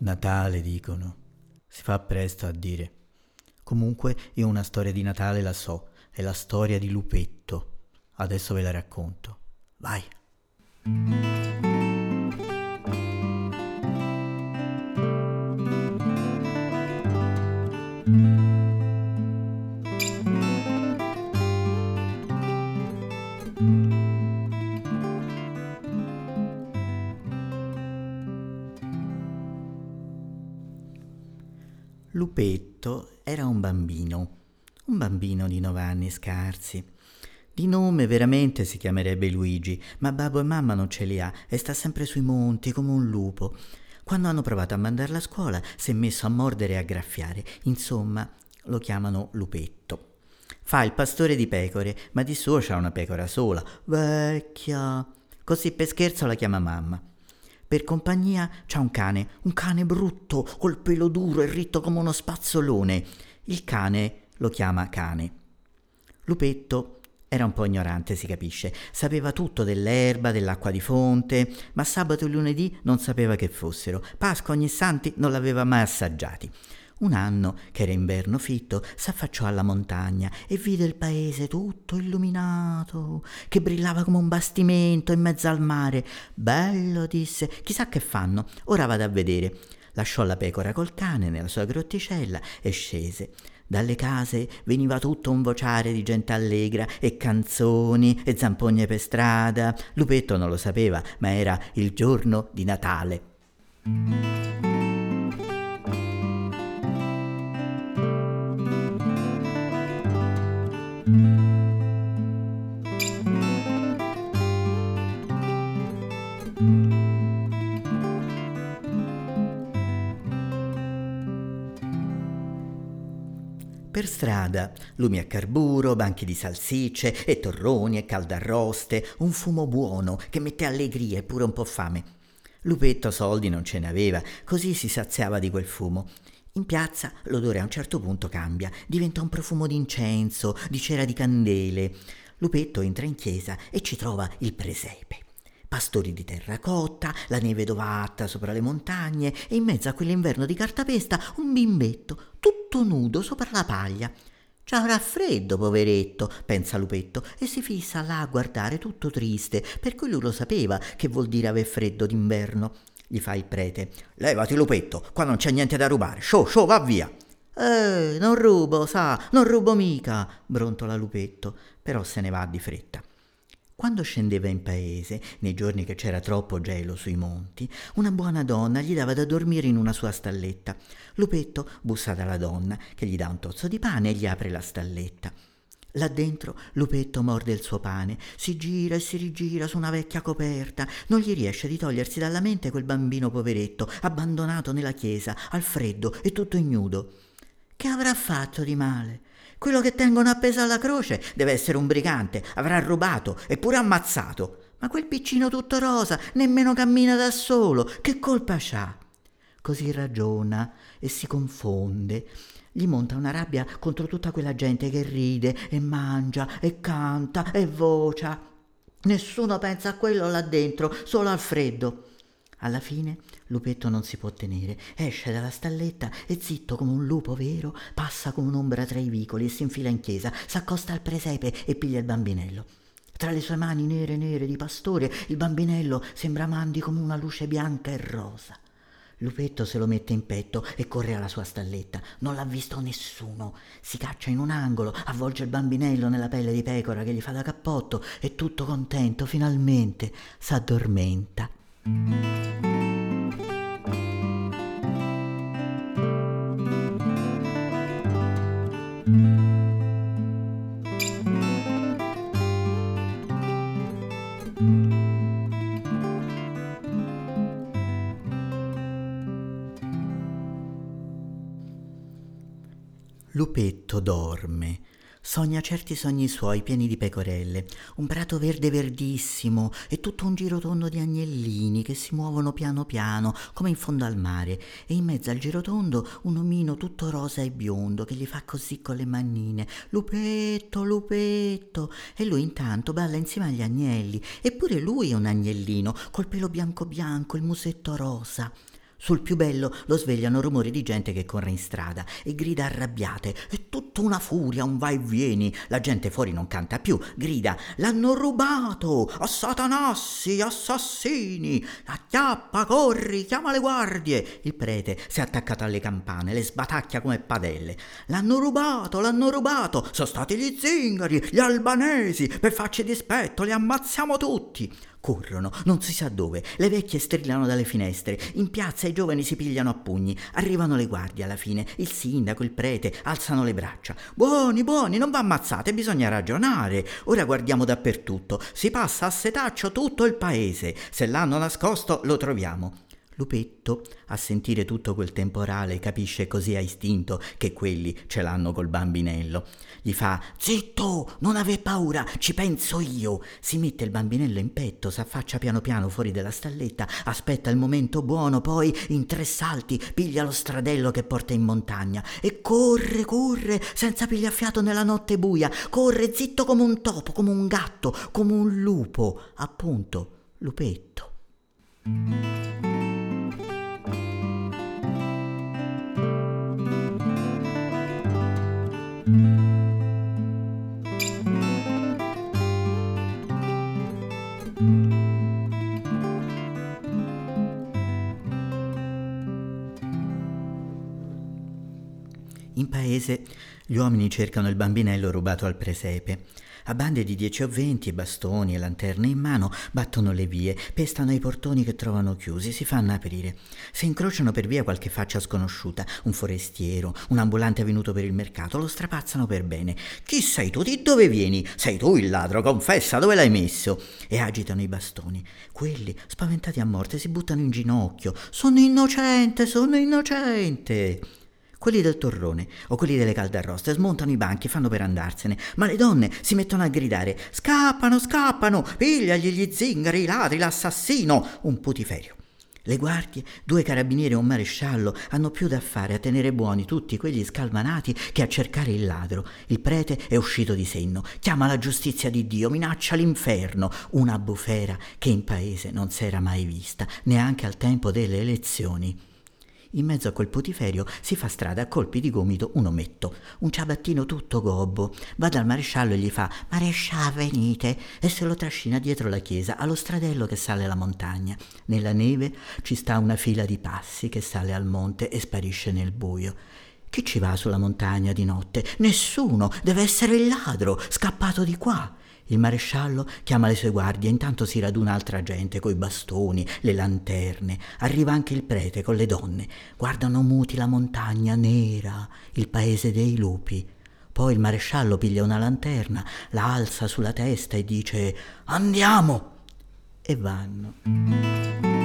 Natale, dicono. Si fa presto a dire. Comunque io una storia di Natale la so, è la storia di Lupetto. Adesso ve la racconto. Vai! Lupetto era un bambino di 9 anni scarsi. Di nome veramente si chiamerebbe Luigi, ma babbo e mamma non ce li ha e sta sempre sui monti come un lupo. Quando hanno provato a mandarlo a scuola si è messo a mordere e a graffiare, insomma lo chiamano Lupetto. Fa il pastore di pecore, ma di suo c'ha una pecora sola, vecchia. Così per scherzo la chiama mamma. Per compagnia c'ha un cane brutto, col pelo duro e ritto come uno spazzolone. Il cane lo chiama Cane. Lupetto era un po' ignorante, si capisce. Sapeva tutto dell'erba, dell'acqua di fonte, ma sabato e lunedì non sapeva che fossero. Pasqua ogni santi non l'aveva mai assaggiati. Un anno, che era inverno fitto, s'affacciò alla montagna e vide il paese tutto illuminato, che brillava come un bastimento in mezzo al mare. Bello, disse, chissà che fanno, ora vado a vedere. Lasciò la pecora col cane nella sua grotticella e scese. Dalle case veniva tutto un vociare di gente allegra e canzoni e zampogne per strada. Lupetto non lo sapeva, ma era il giorno di Natale. Per strada, lumi a carburo, banchi di salsicce e torroni e caldarroste, un fumo buono che mette allegria e pure un po' fame. Lupetto soldi non ce n'aveva, così si saziava di quel fumo. In piazza l'odore a un certo punto cambia, diventa un profumo di incenso, di cera di candele. Lupetto entra in chiesa e ci trova il presepe. Pastori di terracotta, la neve dovatta sopra le montagne e in mezzo a quell'inverno di cartapesta un bimbetto tutto nudo sopra la paglia. C'ha raffreddo, poveretto, pensa Lupetto, e si fissa là a guardare tutto triste, per cui lui lo sapeva che vuol dire aver freddo d'inverno. Gli fa il prete: levati, Lupetto, qua non c'è niente da rubare, sciò, va via. Non rubo, sa, non rubo mica, brontola Lupetto, però se ne va di fretta. Quando scendeva in paese, nei giorni che c'era troppo gelo sui monti, una buona donna gli dava da dormire in una sua stalletta. Lupetto bussa dalla donna, che gli dà un tozzo di pane e gli apre la stalletta. Là dentro Lupetto morde il suo pane, si gira e si rigira su una vecchia coperta. Non gli riesce di togliersi dalla mente quel bambino poveretto, abbandonato nella chiesa, al freddo e tutto ignudo. Che avrà fatto di male? Quello che tengono appeso alla croce deve essere un brigante, avrà rubato e pure ammazzato. Ma quel piccino tutto rosa nemmeno cammina da solo, che colpa c'ha? Così ragiona e si confonde. Gli monta una rabbia contro tutta quella gente che ride e mangia e canta e vocia. Nessuno pensa a quello là dentro, solo al freddo. Alla fine Lupetto non si può tenere, esce dalla stalletta e zitto come un lupo vero passa come un'ombra tra i vicoli e si infila in chiesa, s'accosta al presepe e piglia il bambinello. Tra le sue mani nere nere di pastore il bambinello sembra mandi come una luce bianca e rosa. Lupetto se lo mette in petto e corre alla sua stalletta. Non l'ha visto nessuno. Si caccia in un angolo, avvolge il bambinello nella pelle di pecora che gli fa da cappotto e tutto contento finalmente s'addormenta. Lupetto dorme. Sogna certi sogni suoi pieni di pecorelle, un prato verde verdissimo e tutto un girotondo di agnellini che si muovono piano piano come in fondo al mare e in mezzo al girotondo un omino tutto rosa e biondo che gli fa così con le manine: Lupetto, Lupetto! E lui intanto balla insieme agli agnelli, eppure lui è un agnellino col pelo bianco bianco, il musetto rosa. Sul più bello lo svegliano rumori di gente che corre in strada e grida arrabbiate. È tutta una furia, un va e vieni. La gente fuori non canta più, grida: l'hanno rubato! Assatanassi, assassini! Acchiappa, corri, chiama le guardie! Il prete si è attaccato alle campane, le sbatacchia come padelle. L'hanno rubato, l'hanno rubato! Sono stati gli zingari, gli albanesi! Per farci dispetto li ammazziamo tutti! Corrono, non si sa dove, le vecchie strillano dalle finestre, in piazza i giovani si pigliano a pugni, arrivano le guardie alla fine, il sindaco, il prete, alzano le braccia. Buoni, buoni, non va ammazzate, bisogna ragionare. Ora guardiamo dappertutto, si passa a setaccio tutto il paese, se l'hanno nascosto lo troviamo. Lupetto, a sentire tutto quel temporale, capisce così a istinto che quelli ce l'hanno col bambinello. Gli fa: zitto, non aver paura, ci penso io. Si mette il bambinello in petto, s'affaccia piano piano fuori della stalletta, aspetta il momento buono, poi in tre salti piglia lo stradello che porta in montagna e corre, corre, senza pigliar fiato nella notte buia, corre zitto come un topo, come un gatto, come un lupo, appunto, Lupetto. In paese gli uomini cercano il bambinello rubato al presepe. A bande di 10 o 20, bastoni e lanterne in mano, battono le vie, pestano i portoni che trovano chiusi, si fanno aprire. Se incrociano per via qualche faccia sconosciuta, un forestiero, un ambulante venuto per il mercato, lo strapazzano per bene. Chi sei tu? Di dove vieni? Sei tu il ladro, confessa, dove l'hai messo? E agitano i bastoni. Quelli, spaventati a morte, si buttano in ginocchio. Sono innocente, sono innocente! Quelli del torrone o quelli delle caldarroste smontano i banchi e fanno per andarsene, ma le donne si mettono a gridare: scappano, scappano, pigliagli gli zingari, i ladri, l'assassino, un putiferio. Le guardie, 2 carabinieri e un maresciallo hanno più da fare a tenere buoni tutti quegli scalmanati che a cercare il ladro. Il prete è uscito di senno, chiama la giustizia di Dio, minaccia l'inferno, una bufera che in paese non s'era mai vista, neanche al tempo delle elezioni. In mezzo a quel putiferio si fa strada a colpi di gomito un ometto, un ciabattino tutto gobbo. Va dal maresciallo e gli fa: marescià, venite! E se lo trascina dietro la chiesa, allo stradello che sale la montagna. Nella neve ci sta una fila di passi che sale al monte e sparisce nel buio. Chi ci va sulla montagna di notte? Nessuno! Deve essere il ladro, scappato di qua! Il maresciallo chiama le sue guardie, intanto si raduna altra gente coi bastoni, le lanterne. Arriva anche il prete con le donne. Guardano muti la montagna nera, il paese dei lupi. Poi il maresciallo piglia una lanterna, la alza sulla testa e dice: andiamo! E vanno.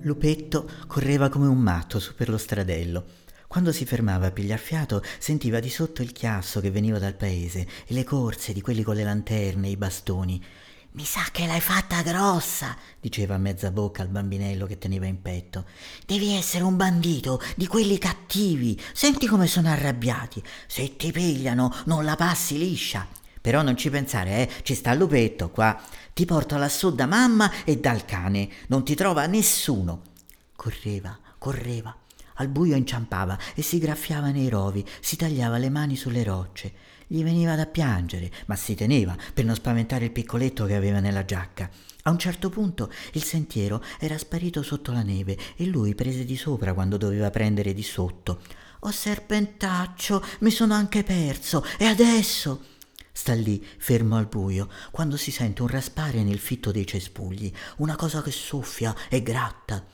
Lupetto correva come un matto su per lo stradello. Quando si fermava a pigliar fiato, sentiva di sotto il chiasso che veniva dal paese e le corse di quelli con le lanterne e i bastoni. «Mi sa che l'hai fatta grossa!» diceva a mezza bocca al bambinello che teneva in petto. «Devi essere un bandito, di quelli cattivi! Senti come sono arrabbiati! Se ti pigliano, non la passi liscia! Però non ci pensare, ci sta Lupetto qua! Ti porto lassù da mamma e dal cane, non ti trova nessuno!» Correva, correva, al buio inciampava e si graffiava nei rovi, si tagliava le mani sulle rocce. Gli veniva da piangere, ma si teneva per non spaventare il piccoletto che aveva nella giacca. A un certo punto il sentiero era sparito sotto la neve e lui prese di sopra quando doveva prendere di sotto. «Oh serpentaccio, mi sono anche perso, e adesso?» Sta lì, fermo al buio, quando si sente un raspare nel fitto dei cespugli, una cosa che soffia e gratta.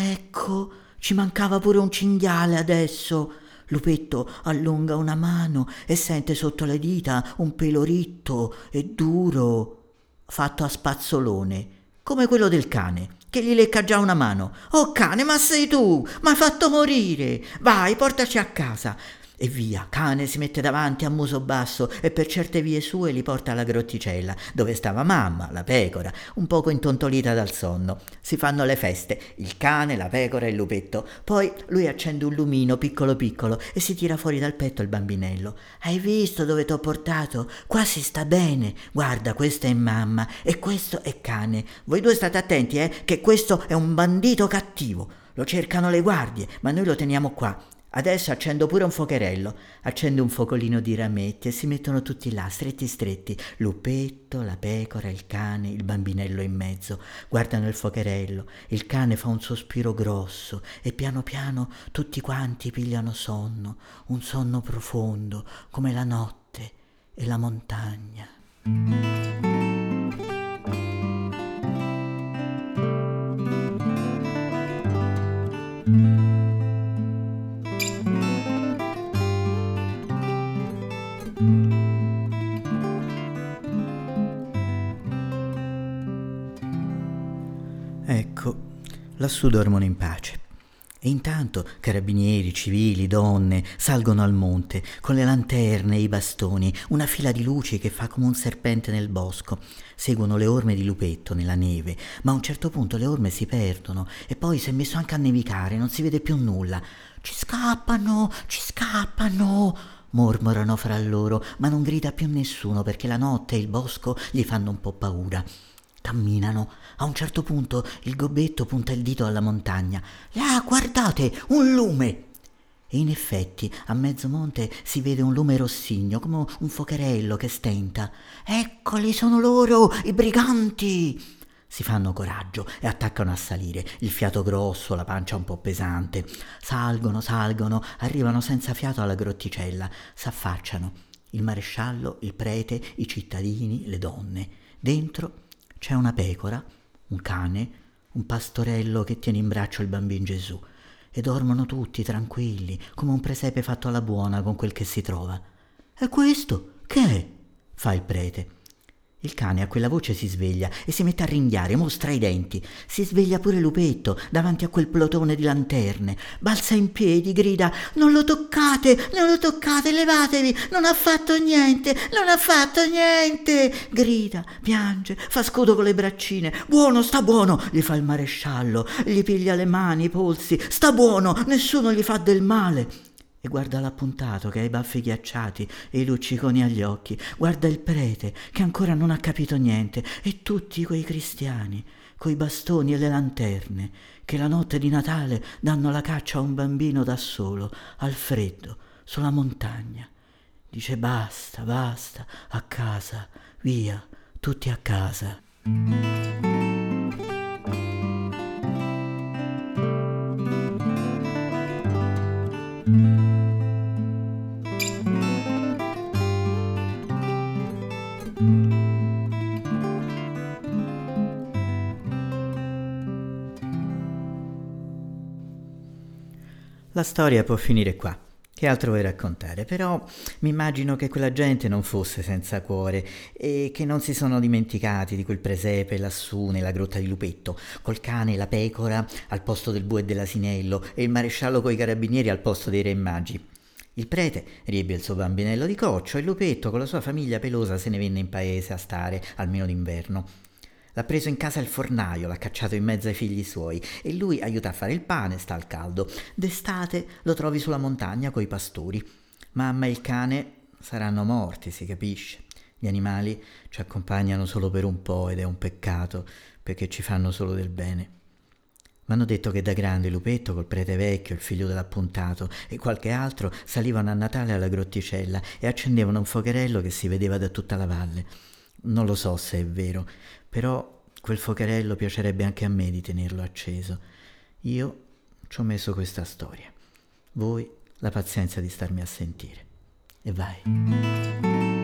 «Ecco, ci mancava pure un cinghiale adesso!» Lupetto allunga una mano e sente sotto le dita un pelo ritto e duro, fatto a spazzolone, come quello del cane, che gli lecca già una mano. «Oh cane, ma sei tu! M'hai fatto morire! Vai, portaci a casa!» E via, cane si mette davanti a muso basso e per certe vie sue li porta alla grotticella, dove stava mamma, la pecora, un poco intontolita dal sonno. Si fanno le feste, il cane, la pecora e il lupetto. Poi lui accende un lumino piccolo piccolo e si tira fuori dal petto il bambinello. «Hai visto dove t'ho portato? Qua si sta bene. Guarda, questa è mamma e questo è cane. Voi due state attenti, che questo è un bandito cattivo. Lo cercano le guardie, ma noi lo teniamo qua. Adesso accendo pure un focherello». Accende un focolino di rametti e si mettono tutti là, stretti stretti, Lupetto, la pecora, il cane, il bambinello in mezzo. Guardano il focherello, il cane fa un sospiro grosso e piano piano tutti quanti pigliano sonno, un sonno profondo come la notte e la montagna. Ecco, lassù dormono in pace. E intanto carabinieri, civili, donne salgono al monte con le lanterne e i bastoni, una fila di luci che fa come un serpente nel bosco. Seguono le orme di Lupetto nella neve, ma a un certo punto le orme si perdono e poi si è messo anche a nevicare, non si vede più nulla. Ci scappano!» mormorano fra loro, ma non grida più nessuno perché la notte e il bosco gli fanno un po' paura. Camminano. A un certo punto il gobbetto punta il dito alla montagna. «Là, guardate, un lume!» E in effetti a mezzo monte si vede un lume rossigno, come un focherello che stenta. «Eccoli, sono loro, i briganti!» Si fanno coraggio e attaccano a salire, il fiato grosso, la pancia un po' pesante. Salgono, arrivano senza fiato alla grotticella, s'affacciano. Il maresciallo, il prete, i cittadini, le donne. Dentro c'è una pecora, un cane, un pastorello che tiene in braccio il bambino Gesù, e dormono tutti tranquilli, come un presepe fatto alla buona con quel che si trova. «E questo? Che è?» fa il prete. Il cane a quella voce si sveglia e si mette a ringhiare, mostra i denti. Si sveglia pure Lupetto davanti a quel plotone di lanterne. Balza in piedi, grida: «Non lo toccate, non lo toccate, levatevi, non ha fatto niente!» Grida, piange, fa scudo con le braccine. «Buono, sta buono!» gli fa il maresciallo, gli piglia le mani, i polsi. «Sta buono, nessuno gli fa del male!» E guarda l'appuntato che ha i baffi ghiacciati e i lucciconi agli occhi, guarda il prete che ancora non ha capito niente e tutti quei cristiani coi bastoni e le lanterne che la notte di Natale danno la caccia a un bambino da solo, al freddo, sulla montagna. Dice: basta, a casa, via, tutti a casa. La storia può finire qua, che altro vuoi raccontare? Però mi immagino che quella gente non fosse senza cuore e che non si sono dimenticati di quel presepe lassù nella grotta di Lupetto, col cane e la pecora al posto del bue e dell'asinello e il maresciallo coi carabinieri al posto dei re magi. Il prete riebbe il suo bambinello di coccio e Lupetto con la sua famiglia pelosa se ne venne in paese a stare, almeno d'inverno. L'ha preso in casa il fornaio, l'ha cacciato in mezzo ai figli suoi e lui aiuta a fare il pane, sta al caldo. D'estate lo trovi sulla montagna coi pastori. Mamma e il cane saranno morti, si capisce. Gli animali ci accompagnano solo per un po' ed è un peccato perché ci fanno solo del bene. M'hanno detto che da grande Lupetto col prete vecchio, il figlio dell'appuntato e qualche altro salivano a Natale alla grotticella e accendevano un focherello che si vedeva da tutta la valle. Non lo so se è vero, però quel focherello piacerebbe anche a me di tenerlo acceso. Io ci ho messo questa storia. Voi la pazienza di starmi a sentire. E vai.